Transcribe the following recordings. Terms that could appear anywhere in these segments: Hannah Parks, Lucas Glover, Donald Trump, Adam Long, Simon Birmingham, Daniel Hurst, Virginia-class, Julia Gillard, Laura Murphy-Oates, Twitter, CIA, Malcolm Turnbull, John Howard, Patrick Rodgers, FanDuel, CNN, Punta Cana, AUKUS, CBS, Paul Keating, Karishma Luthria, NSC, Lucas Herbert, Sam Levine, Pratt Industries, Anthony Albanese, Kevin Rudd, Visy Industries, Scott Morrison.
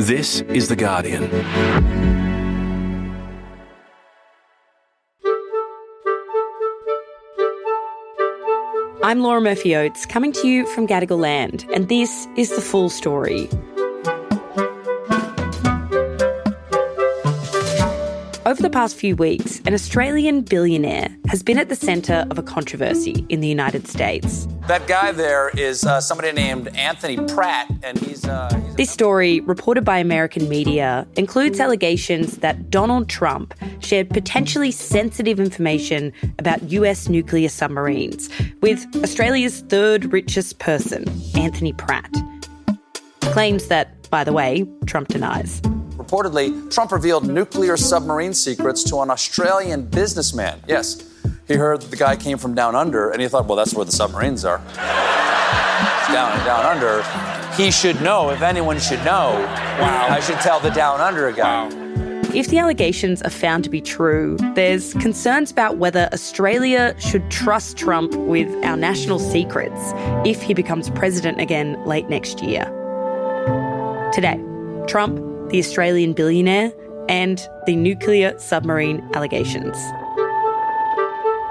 This is The Guardian. I'm Laura Murphy-Oates, coming to you from Gadigal Land, and this is The Full Story. Over the past few weeks, an Australian billionaire has been at the centre of a controversy in the United States. That guy there is somebody named Anthony Pratt, and he's This story, reported by American media, includes allegations that Donald Trump shared potentially sensitive information about US nuclear submarines with Australia's third richest person, Anthony Pratt. Claims that, by the way, Trump denies. Reportedly, Trump revealed nuclear submarine secrets to an Australian businessman. Yes, he heard that the guy came from down under, and he thought, well, that's where the submarines are. It's down under. He should know, if anyone should know. Wow. I should tell the down under guy. Wow. If the allegations are found to be true, there's concerns about whether Australia should trust Trump with our national secrets if he becomes president again late next year. Today, Trump, the Australian billionaire, and the nuclear submarine allegations.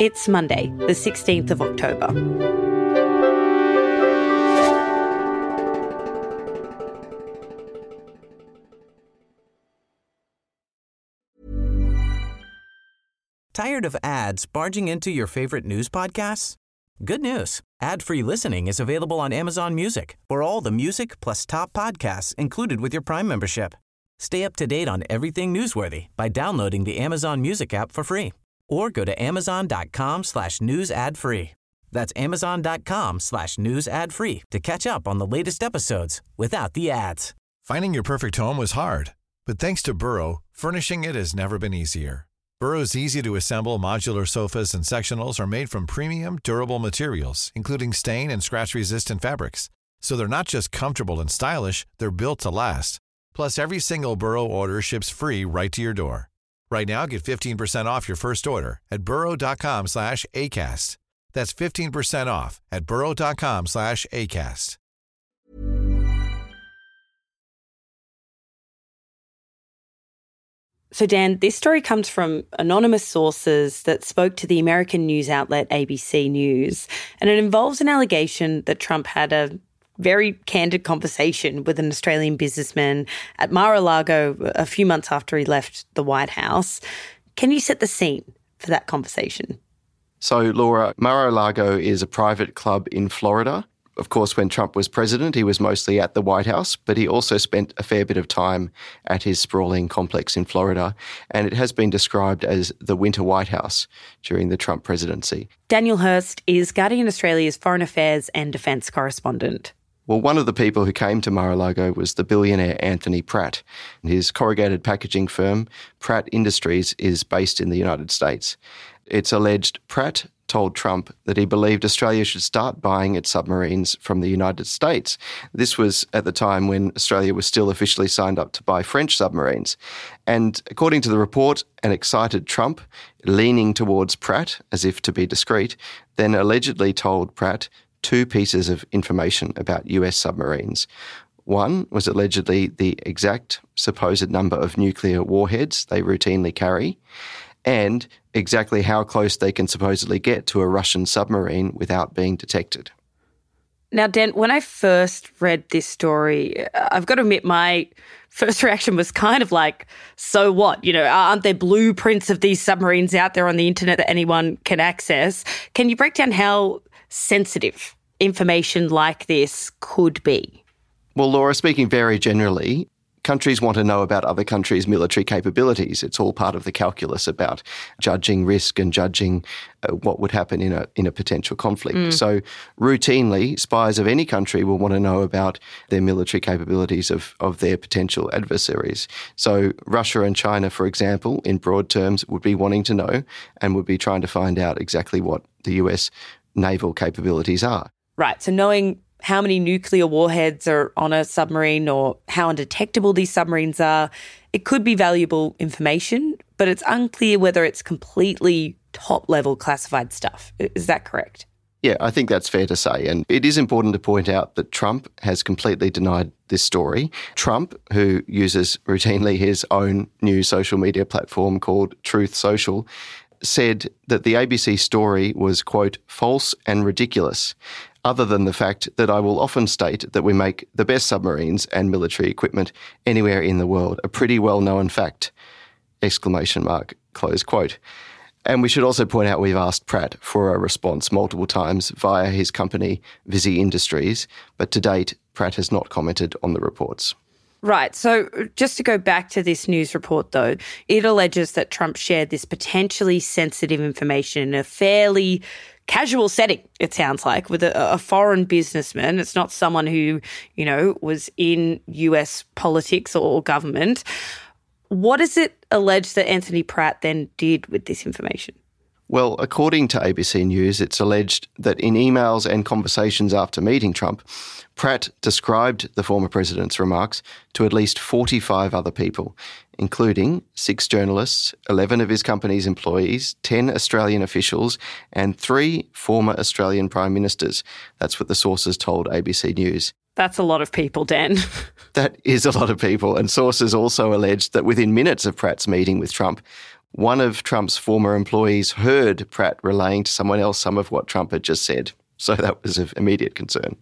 It's Monday, the 16th of October. Tired of ads barging into your favorite news podcasts? Good news. Ad-free listening is available on Amazon Music for all the music plus top podcasts included with your Prime membership. Stay up to date on everything newsworthy by downloading the Amazon Music app for free or go to amazon.com/news ad free. That's amazon.com/news ad free to catch up on the latest episodes without the ads. Finding your perfect home was hard, but thanks to Burrow, furnishing it has never been easier. Burrow's easy-to-assemble modular sofas and sectionals are made from premium, durable materials, including stain and scratch-resistant fabrics. So they're not just comfortable and stylish, they're built to last. Plus, every single Burrow order ships free right to your door. Right now, get 15% off your first order at burrow.com/ACAST. That's 15% off at burrow.com/ACAST. So, Dan, this story comes from anonymous sources that spoke to the American news outlet ABC News, and it involves an allegation that Trump had a very candid conversation with an Australian businessman at Mar-a-Lago a few months after he left the White House. Can you set the scene for that conversation? So, Laura, Mar-a-Lago is a private club in Florida. Of course, when Trump was president, he was mostly at the White House, but he also spent a fair bit of time at his sprawling complex in Florida, and it has been described as the Winter White House during the Trump presidency. Daniel Hurst is Guardian Australia's foreign affairs and defence correspondent. Well, one of the people who came to Mar-a-Lago was the billionaire Anthony Pratt. His corrugated packaging firm, Pratt Industries, is based in the United States. It's alleged Pratt told Trump that he believed Australia should start buying its submarines from the United States. This was at the time when Australia was still officially signed up to buy French submarines. And according to the report, an excited Trump, leaning towards Pratt, as if to be discreet, then allegedly told Pratt two pieces of information about US submarines. One was allegedly the exact supposed number of nuclear warheads they routinely carry, and exactly how close they can supposedly get to a Russian submarine without being detected. Now, Dan, when I first read this story, I've got to admit my first reaction was kind of like, so what? You know, aren't there blueprints of these submarines out there on the internet that anyone can access? Can you break down how sensitive information like this could be? Well, Laura, speaking very generally, countries want to know about other countries' military capabilities. It's all part of the calculus about judging risk and judging what would happen in a potential conflict. So routinely, spies of any country will want to know about their military capabilities of their potential adversaries. So Russia and China, for example, in broad terms, would be wanting to know and would be trying to find out exactly what the US naval capabilities are. Right, so knowing how many nuclear warheads are on a submarine or how undetectable these submarines are, it could be valuable information, but it's unclear whether it's completely top-level classified stuff. Is that correct? Yeah, I think that's fair to say. And it is important to point out that Trump has completely denied this story. Trump, who uses routinely his own new social media platform called Truth Social, said that the ABC story was, quote, false and ridiculous, other than the fact that I will often state that we make the best submarines and military equipment anywhere in the world, a pretty well-known fact, exclamation mark, close quote. And we should also point out we've asked Pratt for a response multiple times via his company, Visy Industries, but to date, Pratt has not commented on the reports. Right. So just to go back to this news report, though, it alleges that Trump shared this potentially sensitive information in a fairly casual setting, it sounds like, with a foreign businessman. It's not someone who, you know, was in US politics or government. What is it alleged that Anthony Pratt then did with this information? Well, according to ABC News, it's alleged that in emails and conversations after meeting Trump, Pratt described the former president's remarks to at least 45 other people, including 6 journalists, 11 of his company's employees, 10 Australian officials, and 3 former Australian prime ministers. That's what the sources told ABC News. That's a lot of people, Dan. That is a lot of people. And sources also alleged that within minutes of Pratt's meeting with Trump, one of Trump's former employees heard Pratt relaying to someone else some of what Trump had just said. So that was of immediate concern.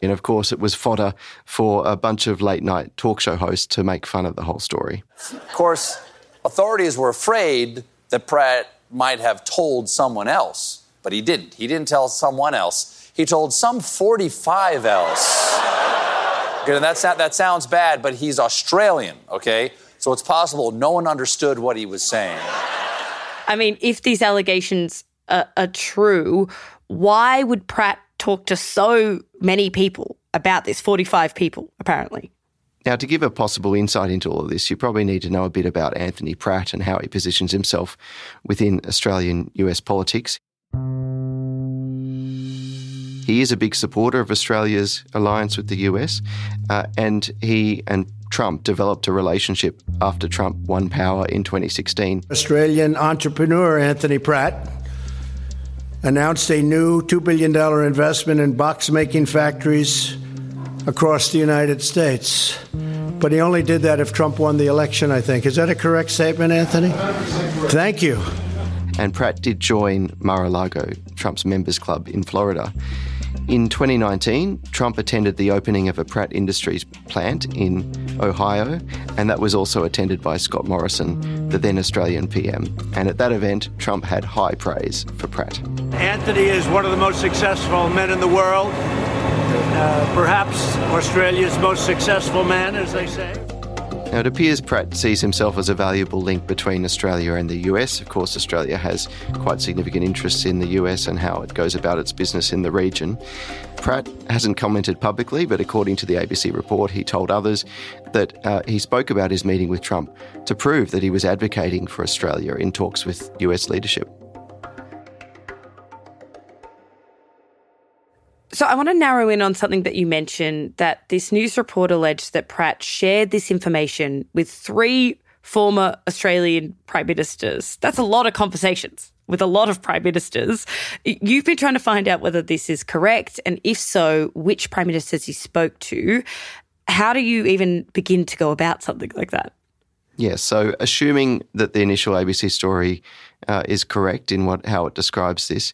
And of course, it was fodder for a bunch of late-night talk show hosts to make fun of the whole story. Of course, authorities were afraid that Pratt might have told someone else, but he didn't. He didn't tell someone else. He told some 45 else. Okay, that sounds bad, but he's Australian, okay? So it's possible no one understood what he was saying. I mean, if these allegations are true, why would Pratt talk to so many people about this? 45 people, apparently. Now, to give a possible insight into all of this, you probably need to know a bit about Anthony Pratt and how he positions himself within Australian-US politics. He is a big supporter of Australia's alliance with the US, and he and Trump developed a relationship after Trump won power in 2016. Australian entrepreneur Anthony Pratt announced a new $2 billion investment in box-making factories across the United States. But he only did that if Trump won the election, I think. Is that a correct statement, Anthony? Thank you. And Pratt did join Mar-a-Lago, Trump's members club in Florida. In 2019, Trump attended the opening of a Pratt Industries plant in Ohio, and that was also attended by Scott Morrison, the then Australian PM. And at that event, Trump had high praise for Pratt. Anthony is one of the most successful men in the world, perhaps Australia's most successful man, as they say. Now, it appears Pratt sees himself as a valuable link between Australia and the US. Of course, Australia has quite significant interests in the US and how it goes about its business in the region. Pratt hasn't commented publicly, but according to the ABC report, he told others that he spoke about his meeting with Trump to prove that he was advocating for Australia in talks with US leadership. So I want to narrow in on something that you mentioned, that this news report alleged that Pratt shared this information with 3 former Australian prime ministers. That's a lot of conversations with a lot of prime ministers. You've been trying to find out whether this is correct, and if so, which prime ministers he spoke to. How do you even begin to go about something like that? Yeah, so assuming that the initial ABC story is correct in how it describes this,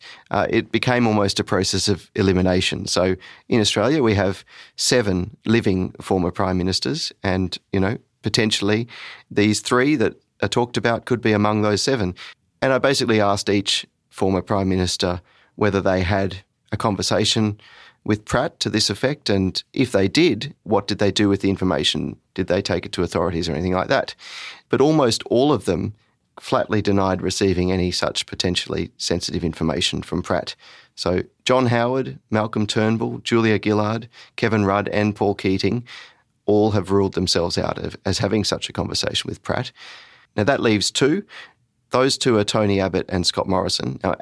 it became almost a process of elimination. So in Australia, we have 7 living former prime ministers and, you know, potentially these 3 that are talked about could be among those 7. And I basically asked each former prime minister whether they had a conversation with Pratt to this effect, and if they did, what did they do with the information? Did they take it to authorities or anything like that? But almost all of them flatly denied receiving any such potentially sensitive information from Pratt. So John Howard, Malcolm Turnbull, Julia Gillard, Kevin Rudd and Paul Keating all have ruled themselves out as having such a conversation with Pratt. Now that leaves 2. Those 2 are Tony Abbott and Scott Morrison. Now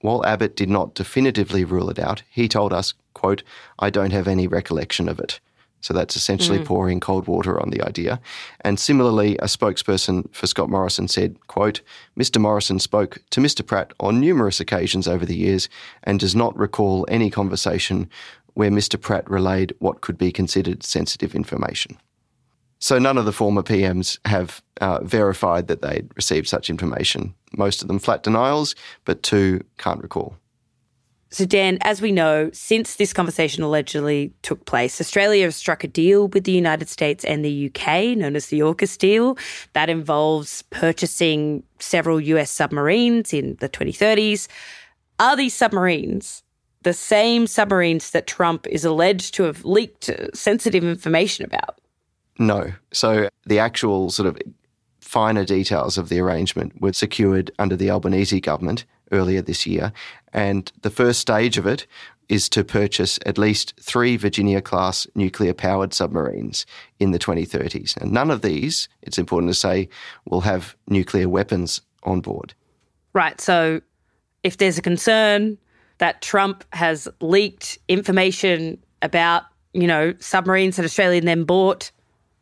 While Abbott did not definitively rule it out, he told us, quote, I don't have any recollection of it. So that's essentially pouring cold water on the idea. And similarly, a spokesperson for Scott Morrison said, quote, Mr. Morrison spoke to Mr. Pratt on numerous occasions over the years and does not recall any conversation where Mr. Pratt relayed what could be considered sensitive information. So none of the former PMs have verified that they'd received such information. Most of them flat denials, but two can't recall. So Dan, as we know, since this conversation allegedly took place, Australia has struck a deal with the United States and the UK, known as the AUKUS deal. That involves purchasing several US submarines in the 2030s. Are these submarines the same submarines that Trump is alleged to have leaked sensitive information about? No. So the actual sort of finer details of the arrangement were secured under the Albanese government earlier this year, and the first stage of it is to purchase at least 3 Virginia-class nuclear-powered submarines in the 2030s. And none of these, it's important to say, will have nuclear weapons on board. Right, so if there's a concern that Trump has leaked information about, you know, submarines that Australia then bought,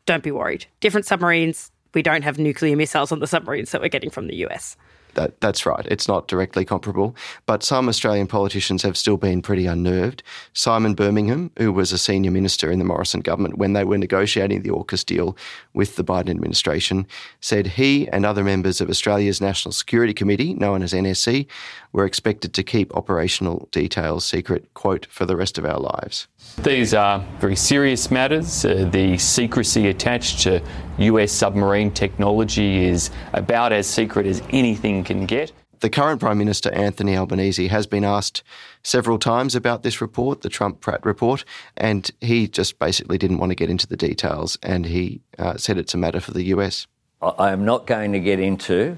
don't be worried. Different submarines. We don't have nuclear missiles on the submarines that we're getting from the US. That's right. It's not directly comparable. But some Australian politicians have still been pretty unnerved. Simon Birmingham, who was a senior minister in the Morrison government when they were negotiating the AUKUS deal with the Biden administration, said he and other members of Australia's National Security Committee, known as NSC, were expected to keep operational details secret, quote, for the rest of our lives. These are very serious matters. The secrecy attached to US submarine technology is about as secret as anything can get. The current Prime Minister, Anthony Albanese, has been asked several times about this report, the Trump-Pratt report, and he just basically didn't want to get into the details, and he said it's a matter for the US. I am not going to get into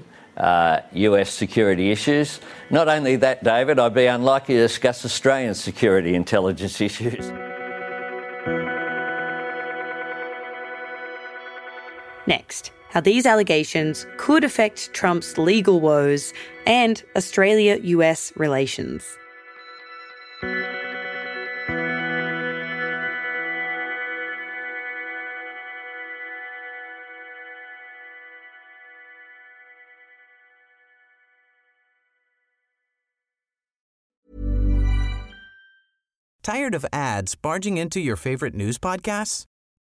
US security issues. Not only that, David, I'd be unlikely to discuss Australian security intelligence issues. Next, how these allegations could affect Trump's legal woes and Australia-US relations. Tired of ads barging into your favorite news podcasts?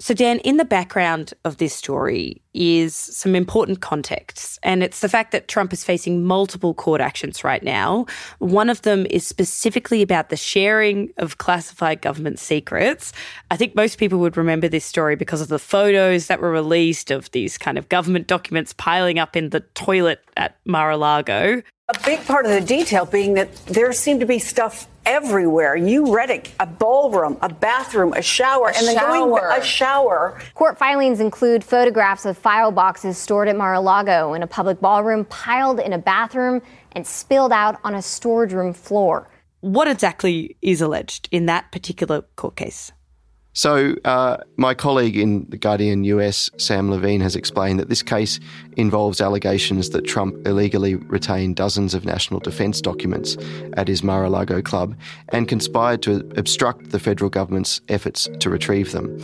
So Dan, in the background of this story is some important context, and it's the fact that Trump is facing multiple court actions right now. One of them is specifically about the sharing of classified government secrets. I think most people would remember this story because of the photos that were released of these kind of government documents piling up in the toilet at Mar-a-Lago. A big part of the detail being that there seemed to be stuff everywhere. You read it, a ballroom, a bathroom, a shower, a shower. Court filings include photographs of file boxes stored at Mar-a-Lago in a public ballroom, piled in a bathroom and spilled out on a storage room floor. What exactly is alleged in that particular court case? So my colleague in The Guardian US, Sam Levine, has explained that this case involves allegations that Trump illegally retained dozens of national defence documents at his Mar-a-Lago club and conspired to obstruct the federal government's efforts to retrieve them.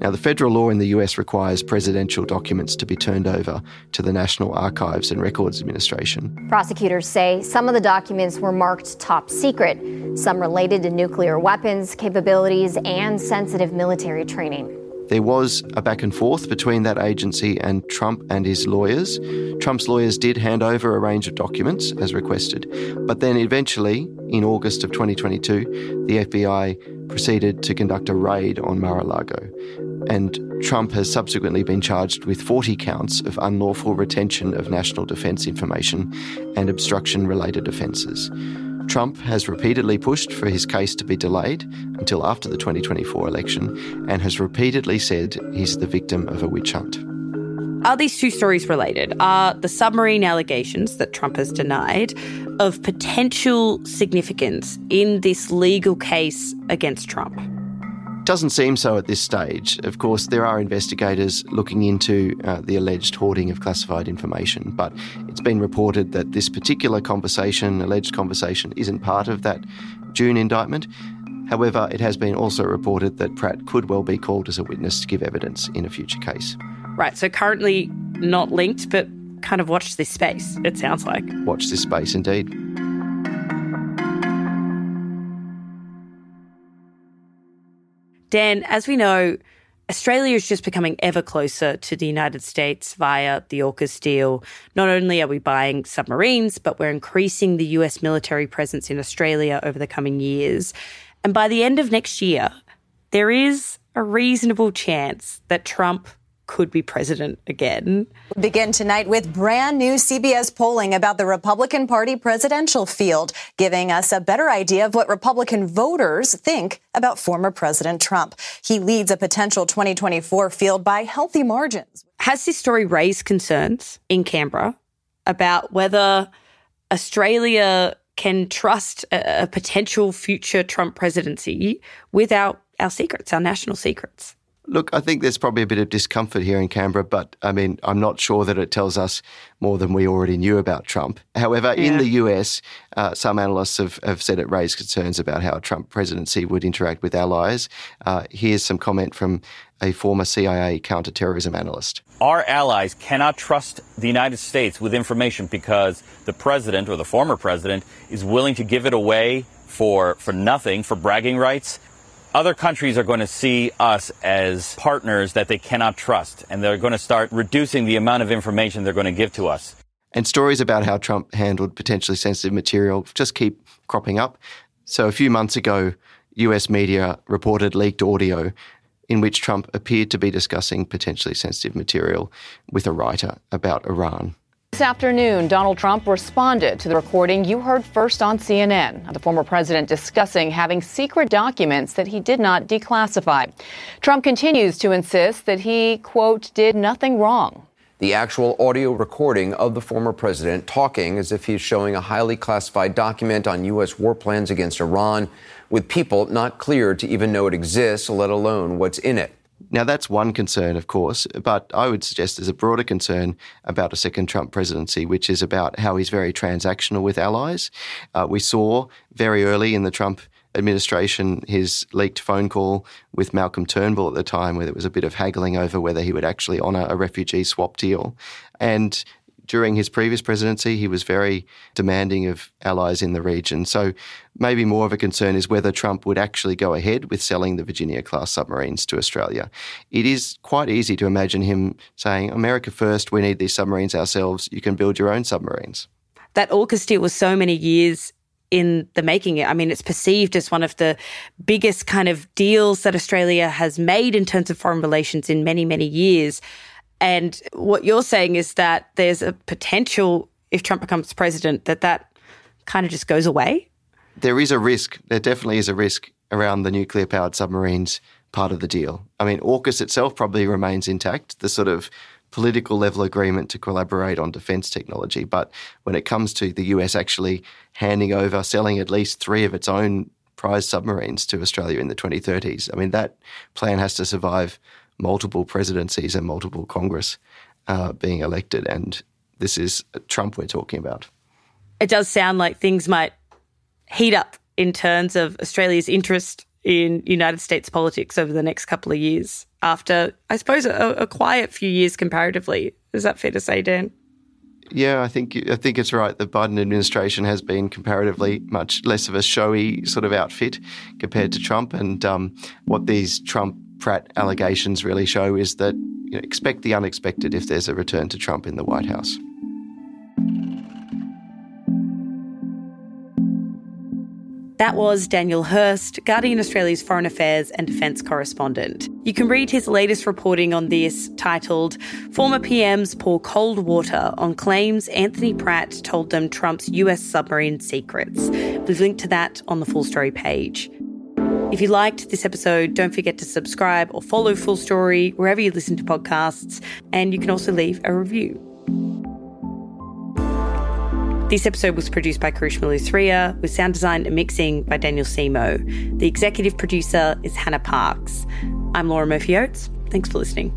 Now, the federal law in the US requires presidential documents to be turned over to the National Archives and Records Administration. Prosecutors say some of the documents were marked top secret, some related to nuclear weapons capabilities and sensitive military training. There was a back and forth between that agency and Trump and his lawyers. Trump's lawyers did hand over a range of documents as requested, but then eventually, in August of 2022, the FBI proceeded to conduct a raid on Mar-a-Lago. And Trump has subsequently been charged with 40 counts of unlawful retention of national defence information and obstruction-related offences. Trump has repeatedly pushed for his case to be delayed until after the 2024 election and has repeatedly said he's the victim of a witch hunt. Are these two stories related? Are the submarine allegations that Trump has denied of potential significance in this legal case against Trump? Doesn't seem so at this stage. Of course, there are investigators looking into the alleged hoarding of classified information, but it's been reported that this particular alleged conversation, isn't part of that June indictment. However, it has been also reported that Pratt could well be called as a witness to give evidence in a future case. Right, so currently not linked, but kind of watch this space, it sounds like. Watch this space, indeed. Dan, as we know, Australia is just becoming ever closer to the United States via the AUKUS deal. Not only are we buying submarines, but we're increasing the US military presence in Australia over the coming years. And by the end of next year, there is a reasonable chance that Trump could be president again. We begin tonight with brand new CBS polling about the Republican Party presidential field, giving us a better idea of what Republican voters think about former President Trump. He leads a potential 2024 field by healthy margins. Has this story raised concerns in Canberra about whether Australia can trust a potential future Trump presidency without our secrets, our national secrets? Look, I think there's probably a bit of discomfort here in Canberra, but I mean, I'm not sure that it tells us more than we already knew about Trump. However, in the US, some analysts have said it raised concerns about how a Trump presidency would interact with allies. Here's some comment from a former CIA counterterrorism analyst. Our allies cannot trust the United States with information because the president or the former president is willing to give it away for nothing, for bragging rights. Other countries are going to see us as partners that they cannot trust, and they're going to start reducing the amount of information they're going to give to us. And stories about how Trump handled potentially sensitive material just keep cropping up. So a few months ago, US media reported leaked audio in which Trump appeared to be discussing potentially sensitive material with a writer about Iran. This afternoon, Donald Trump responded to the recording you heard first on CNN, the former president discussing having secret documents that he did not declassify. Trump continues to insist that he, quote, did nothing wrong. The actual audio recording of the former president talking as if he's showing a highly classified document on U.S. war plans against Iran with people not clear to even know it exists, let alone what's in it. Now, that's one concern, of course, but I would suggest there's a broader concern about a second Trump presidency, which is about how he's very transactional with allies. We saw very early in the Trump administration his leaked phone call with Malcolm Turnbull at the time, where there was a bit of haggling over whether he would actually honour a refugee swap deal. And during his previous presidency, he was very demanding of allies in the region. So maybe more of a concern is whether Trump would actually go ahead with selling the Virginia-class submarines to Australia. It is quite easy to imagine him saying, America first, we need these submarines ourselves, you can build your own submarines. That AUKUS deal was so many years in the making. I mean, it's perceived as one of the biggest kind of deals that Australia has made in terms of foreign relations in many, many years. And what you're saying is that there's a potential, if Trump becomes president, that kind of just goes away? There is a risk. There definitely is a risk around the nuclear-powered submarines part of the deal. I mean, AUKUS itself probably remains intact, the sort of political level agreement to collaborate on defence technology. But when it comes to the US actually handing over, selling at least 3 of its own prize submarines to Australia in the 2030s, I mean, that plan has to survive multiple presidencies and multiple Congress being elected. And this is Trump we're talking about. It does sound like things might heat up in terms of Australia's interest in United States politics over the next couple of years after, I suppose, a quiet few years comparatively. Is that fair to say, Dan? Yeah, I think it's right. The Biden administration has been comparatively much less of a showy sort of outfit compared to Trump. And what these Trump Pratt allegations really show is that, you know, expect the unexpected if there's a return to Trump in the White House. That was Daniel Hurst, Guardian Australia's foreign affairs and defence correspondent. You can read his latest reporting on this, titled "Former PMs Pour Cold Water on Claims Anthony Pratt Told Them Trump's US Submarine Secrets." We've linked to that on the Full Story page. If you liked this episode, don't forget to subscribe or follow Full Story wherever you listen to podcasts, and you can also leave a review. This episode was produced by Karishma Luthria, with sound design and mixing by Daniel Simo. The executive producer is Hannah Parks. I'm Laura Murphy-Oates. Thanks for listening.